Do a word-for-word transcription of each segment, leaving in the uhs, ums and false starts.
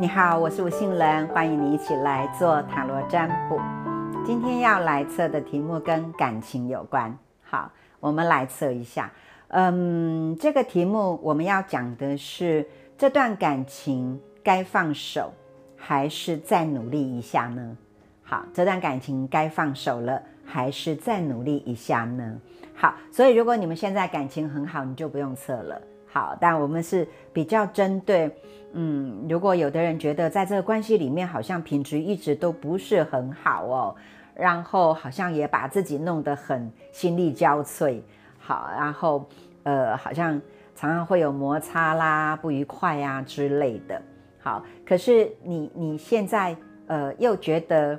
你好，我是吴杏仁，欢迎你一起来做塔罗占卜。今天要来测的题目跟感情有关。好，我们来测一下。嗯，这个题目我们要讲的是这段感情该放手，还是再努力一下呢？好，这段感情该放手了，还是再努力一下呢？好，所以如果你们现在感情很好，你就不用测了。好，但我们是比较针对嗯，如果有的人觉得在这个关系里面好像品质一直都不是很好哦，然后好像也把自己弄得很心力交瘁，好，然后呃，好像常常会有摩擦啦、不愉快啊之类的。好，可是你你现在呃又觉得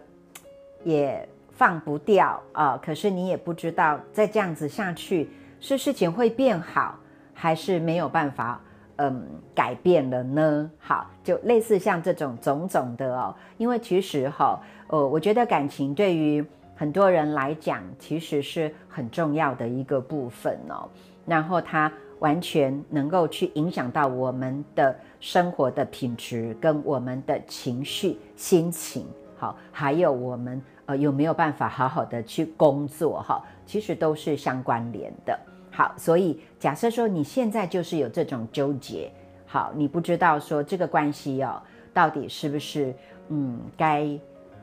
也放不掉啊、呃，可是你也不知道再这样子下去是事情会变好，还是没有办法。嗯，改变了呢。好，就类似像这种种种的哦，因为其实哈、哦，呃，我觉得感情对于很多人来讲，其实是很重要的一个部分哦。然后它完全能够去影响到我们的生活的品质，跟我们的情绪、心情，好、哦，还有我们呃有没有办法好好的去工作哈、哦，其实都是相关联的。好，所以假设说你现在就是有这种纠结，好，你不知道说这个关系哦，到底是不是嗯该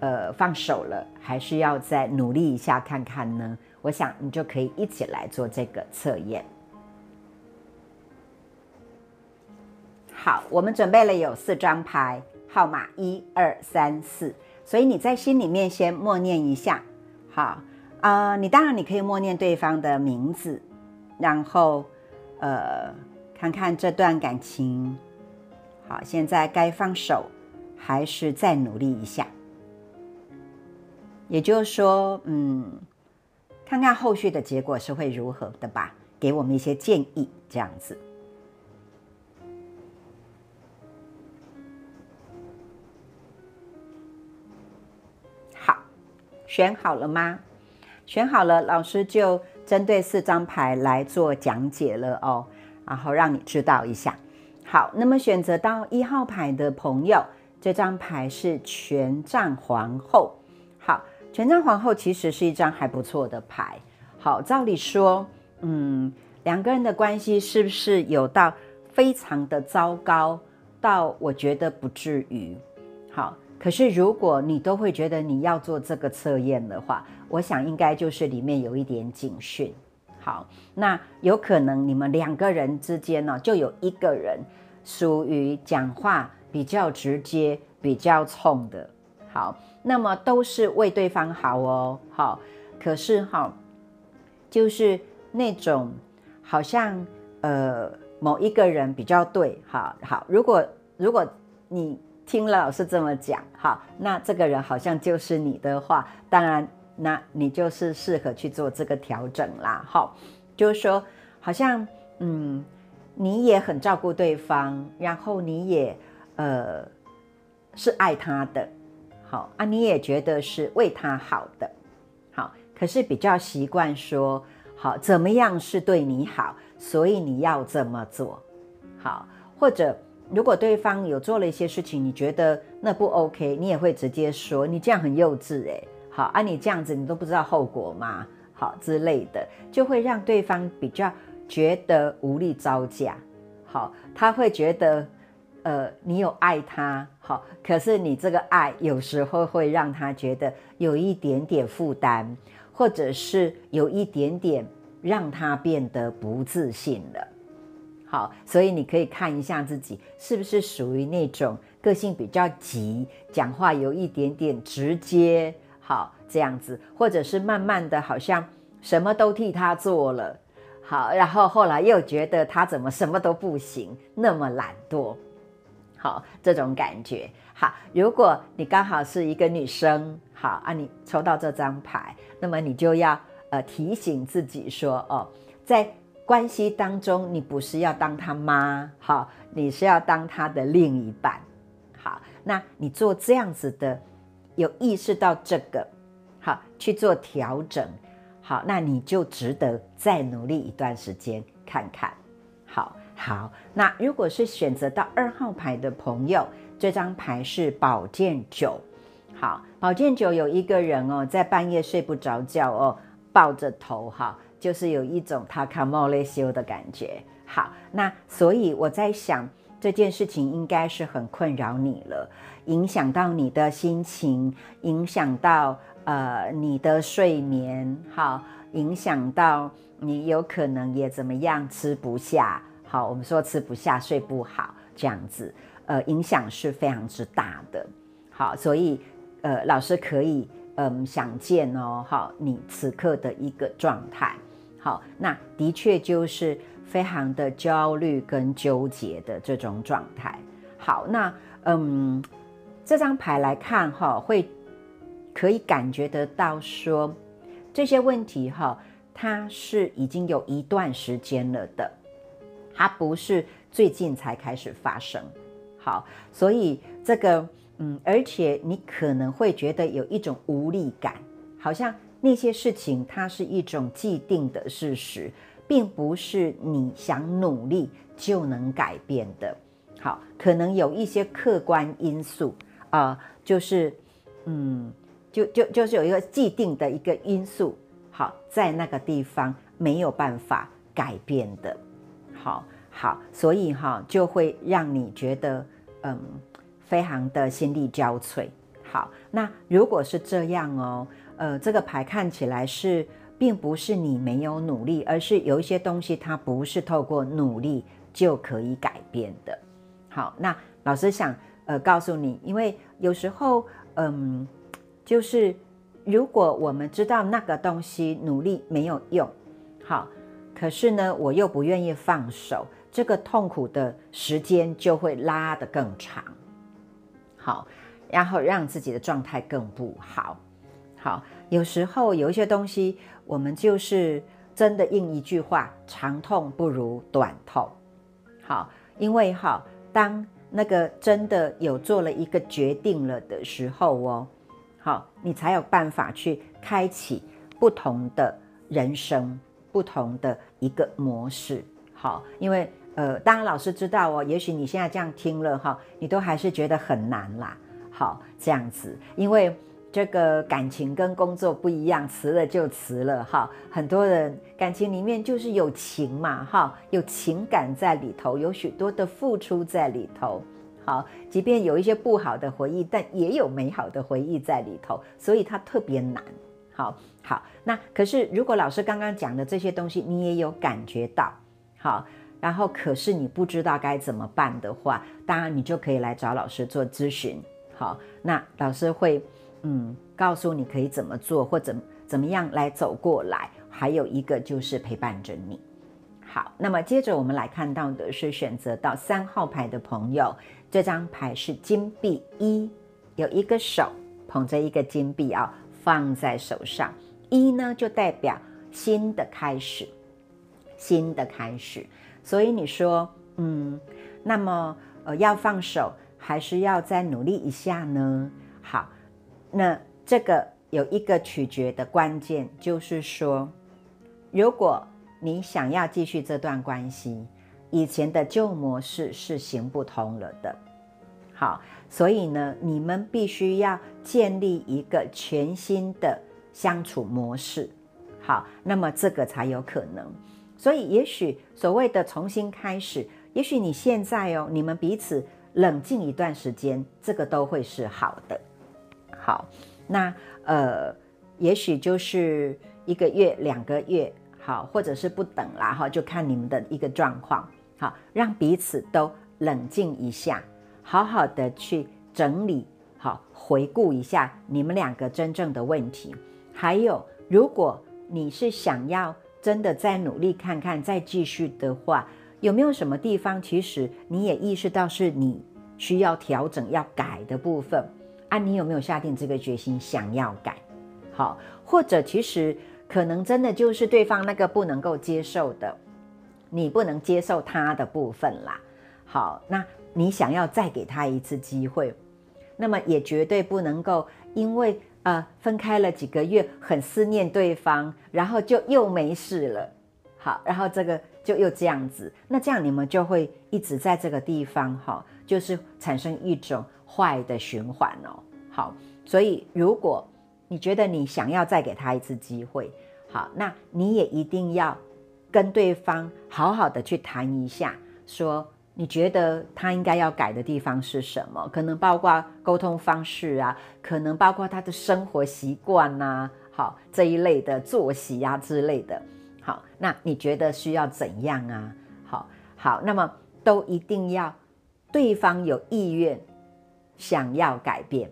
呃放手了，还是要再努力一下看看呢？我想你就可以一起来做这个测验。好，我们准备了有四张牌，号码一二三四，所以你在心里面先默念一下，好啊、呃，你当然你可以默念对方的名字。然后，呃，看看这段感情，好，现在该放手，还是再努力一下？也就是说，嗯，看看后续的结果是会如何的吧，给我们一些建议，这样子。好，选好了吗？选好了，老师就针对四张牌来做讲解了哦，然后让你知道一下。好，那么选择到一号牌的朋友，这张牌是权杖皇后。好，权杖皇后其实是一张还不错的牌。好，照理说，嗯，两个人的关系是不是有到非常的糟糕？到我觉得不至于。好。可是如果你都会觉得你要做这个测验的话，我想应该就是里面有一点警讯。好，那有可能你们两个人之间呢、哦，就有一个人属于讲话比较直接、比较冲的。好，那么都是为对方好哦。好，可是哈、哦，就是那种好像呃某一个人比较对。好好，如果如果你。听了老师这么讲，好，那这个人好像就是你的话，当然，那你就是适合去做这个调整啦。好，就是说，好像嗯，你也很照顾对方，然后你也呃是爱他的，好啊，你也觉得是为他好的，好，可是比较习惯说，好怎么样是对你好，所以你要这么做，好，或者。如果对方有做了一些事情，你觉得那不 OK， 你也会直接说你这样很幼稚哎、欸，好啊，你这样子你都不知道后果吗？好之类的，就会让对方比较觉得无力招架。好，他会觉得呃你有爱他，好，可是你这个爱有时候会让他觉得有一点点负担，或者是有一点点让他变得不自信了。好，所以你可以看一下自己是不是属于那种个性比较急，讲话有一点点直接，好这样子，或者是慢慢的好像什么都替他做了，好，然后后来又觉得他怎么什么都不行，那么懒惰，好这种感觉。好，如果你刚好是一个女生，好啊，你抽到这张牌，那么你就要呃提醒自己说哦，在。关系当中，你不是要当他妈，好，你是要当他的另一半，好，那你做这样子的，有意识到这个，好，去做调整，好，那你就值得再努力一段时间看看，好，好，那如果是选择到二号牌的朋友，这张牌是宝剑九。好，宝剑九有一个人哦，在半夜睡不着觉哦，抱着头哈，就是有一种他卡莫雷修的感觉。好，那所以我在想，这件事情应该是很困扰你了，影响到你的心情，影响到呃你的睡眠，好，影响到你有可能也怎么样吃不下，好，我们说吃不下睡不好这样子，呃，影响是非常之大的。好，所以呃老师可以嗯、呃、想见哦，好，你此刻的一个状态，好，那的确就是非常的焦虑跟纠结的这种状态。好，那嗯，这张牌来看哈，会可以感觉得到说这些问题哈，它是已经有一段时间了的，它不是最近才开始发生。好，所以这个嗯，而且你可能会觉得有一种无力感，好像那些事情它是一种既定的事实。并不是你想努力就能改变的，好，可能有一些客观因素啊、呃，就是，嗯，就就就是有一个既定的一个因素，好，在那个地方没有办法改变的，好好，所以哈、哦、就会让你觉得嗯非常的心力交瘁。好，那如果是这样哦，呃，这个牌看起来是。并不是你没有努力，而是有一些东西它不是透过努力就可以改变的。好，那老师想呃告诉你，因为有时候嗯，就是如果我们知道那个东西努力没有用，好，可是呢我又不愿意放手，这个痛苦的时间就会拉得更长，好，然后让自己的状态更不好。好，有时候有一些东西我们就是真的应一句话，长痛不如短痛。好，因为哈，当那个真的有做了一个决定了的时候哦，好，你才有办法去开启不同的人生，不同的一个模式。好，因为呃，当然老师知道哦，也许你现在这样听了哈，你都还是觉得很难啦。好，这样子，因为。这个感情跟工作不一样，辞了就辞了哈。很多人感情里面就是有情嘛哈，有情感在里头，有许多的付出在里头。好，即便有一些不好的回忆，但也有美好的回忆在里头，所以它特别难。好，好，那可是如果老师刚刚讲的这些东西，你也有感觉到，好，然后可是你不知道该怎么办的话，当然你就可以来找老师做咨询。好，那老师会。嗯，告诉你可以怎么做，或者怎么样来走过来。还有一个就是陪伴着你。好，那么接着我们来看到的是选择到三号牌的朋友，这张牌是金币一，有一个手捧着一个金币啊、哦，放在手上。一呢就代表新的开始，新的开始。所以你说，嗯，那么呃要放手，还是要再努力一下呢？好。那这个有一个取决的关键，就是说，如果你想要继续这段关系，以前的旧模式是行不通了的。好，所以呢，你们必须要建立一个全新的相处模式。好，那么这个才有可能。所以，也许所谓的重新开始，也许你现在哦，你们彼此冷静一段时间，这个都会是好的。好，那呃，也许就是一个月、两个月，好，或者是不等啦，哈，就看你们的一个状况，好，让彼此都冷静一下，好好的去整理，好，回顾一下你们两个真正的问题。还有，如果你是想要真的再努力看看，再继续的话，有没有什么地方其实你也意识到是你需要调整、要改的部分？啊，你有没有下定这个决心想要改？好，或者其实可能真的就是对方那个不能够接受的，你不能接受他的部分啦。好，那你想要再给他一次机会，那么也绝对不能够因为呃分开了几个月很思念对方，然后就又没事了。好，然后这个就又这样子，那这样你们就会一直在这个地方哈，就是产生一种坏的循环哦。好，所以如果你觉得你想要再给他一次机会，好，那你也一定要跟对方好好的去谈一下，说你觉得他应该要改的地方是什么？可能包括沟通方式啊，可能包括他的生活习惯啊，好，这一类的作息啊之类的。好，那你觉得需要怎样啊？好好，那么都一定要对方有意愿想要改变，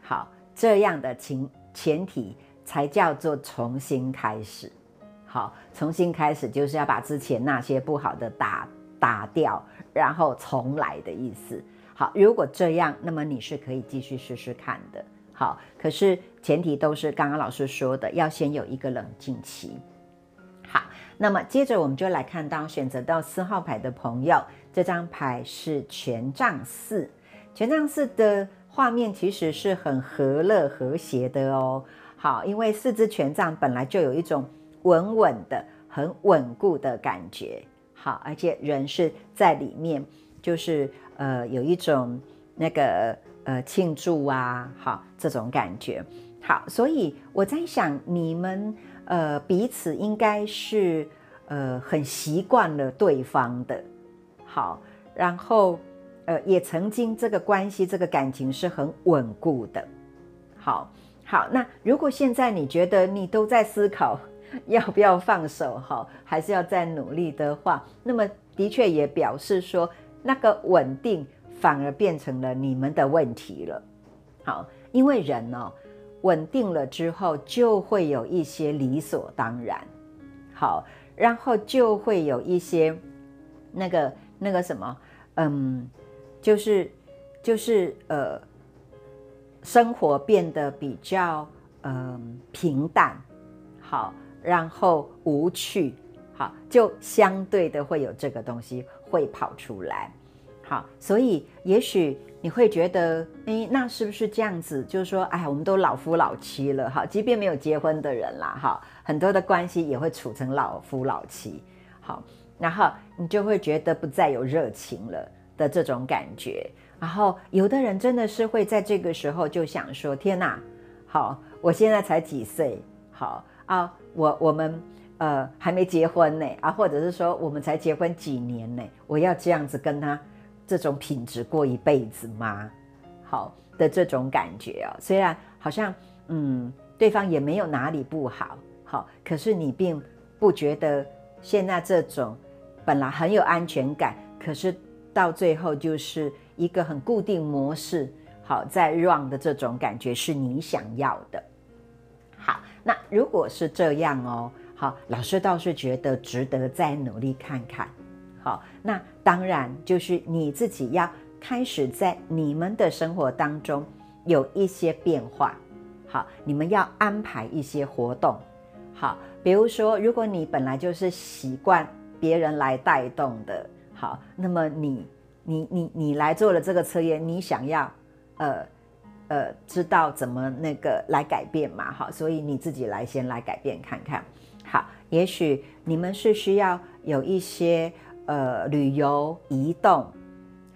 好，这样的前前提才叫做重新开始。好，重新开始就是要把之前那些不好的打打掉，然后重来的意思。好，如果这样，那么你是可以继续试试看的。好，可是前提都是刚刚老师说的，要先有一个冷静期。好，那么接着我们就来看到选择到四号牌的朋友，这张牌是权杖四。权杖四的画面其实是很和乐和谐的哦。好，因为四支权杖本来就有一种稳稳的、很稳固的感觉。好，而且人是在里面，就是呃有一种那个呃庆祝啊，好，这种感觉。好，所以我在想你们。呃，彼此应该是呃很习惯了对方的，好，然后呃也曾经这个关系这个感情是很稳固的，好好。那如果现在你觉得你都在思考要不要放手，好，还是要再努力的话，那么的确也表示说那个稳定反而变成了你们的问题了，好，因为人哦。稳定了之后就会有一些理所当然，好，然后就会有一些那个那个什么嗯就是就是呃生活变得比较嗯、呃、平淡，好，然后无趣，好，就相对的会有这个东西会跑出来。好，所以也许你会觉得，哎，那是不是这样子？就是说，哎，我们都老夫老妻了，哈，即便没有结婚的人啦，哈，很多的关系也会处成老夫老妻，好，然后你就会觉得不再有热情了的这种感觉。然后有的人真的是会在这个时候就想说，天哪，好，我现在才几岁，好啊，我我们。呃还没结婚呢啊，或者是说我们才结婚几年呢，我要这样子跟他。这种品质过一辈子吗？好的这种感觉哦，虽然好像嗯对方也没有哪里不好，好，可是你并不觉得现在这种本来很有安全感，可是到最后就是一个很固定模式，好，在 run 的这种感觉是你想要的。好，那如果是这样哦，好，老师倒是觉得值得再努力看看。好，那当然就是你自己要开始在你们的生活当中有一些变化，好，你们要安排一些活动，好，比如说如果你本来就是习惯别人来带动的，好，那么你你你你来做了这个测验，你想要呃呃知道怎么那个来改变嘛，好，所以你自己来先来改变看看，好，也许你们是需要有一些。呃，旅游移动，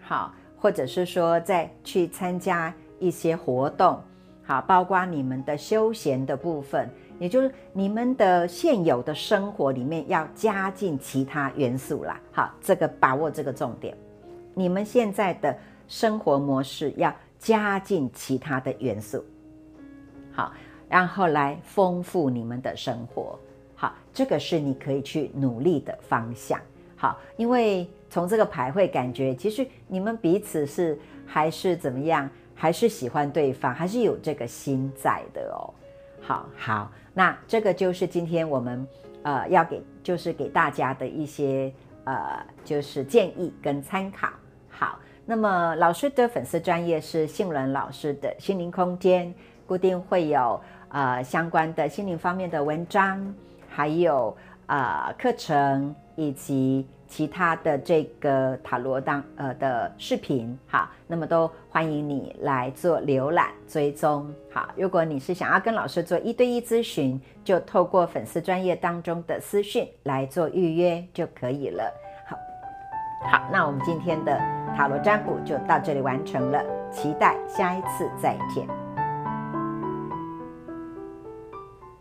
好，或者是说再去参加一些活动，好，包括你们的休闲的部分，也就是你们的现有的生活里面要加进其他元素啦，好，这个把握这个重点，你们现在的生活模式要加进其他的元素，好，然后来丰富你们的生活，好，这个是你可以去努力的方向。好，因为从这个牌会感觉其实你们彼此是还是怎么样，还是喜欢对方，还是有这个心在的哦。好好，那这个就是今天我们呃要给就是给大家的一些呃就是建议跟参考。好，那么老师的粉丝专页是杏仁老师的心灵空间，固定会有呃相关的心灵方面的文章，还有呃课程。以及其他的这个塔罗当呃的视频，好，那么都欢迎你来做浏览追踪。好，如果你是想要跟老师做一对一咨询，就透过粉丝专页当中的私讯来做预约就可以了。好，好，那我们今天的塔罗占卜就到这里完成了，期待下一次再见。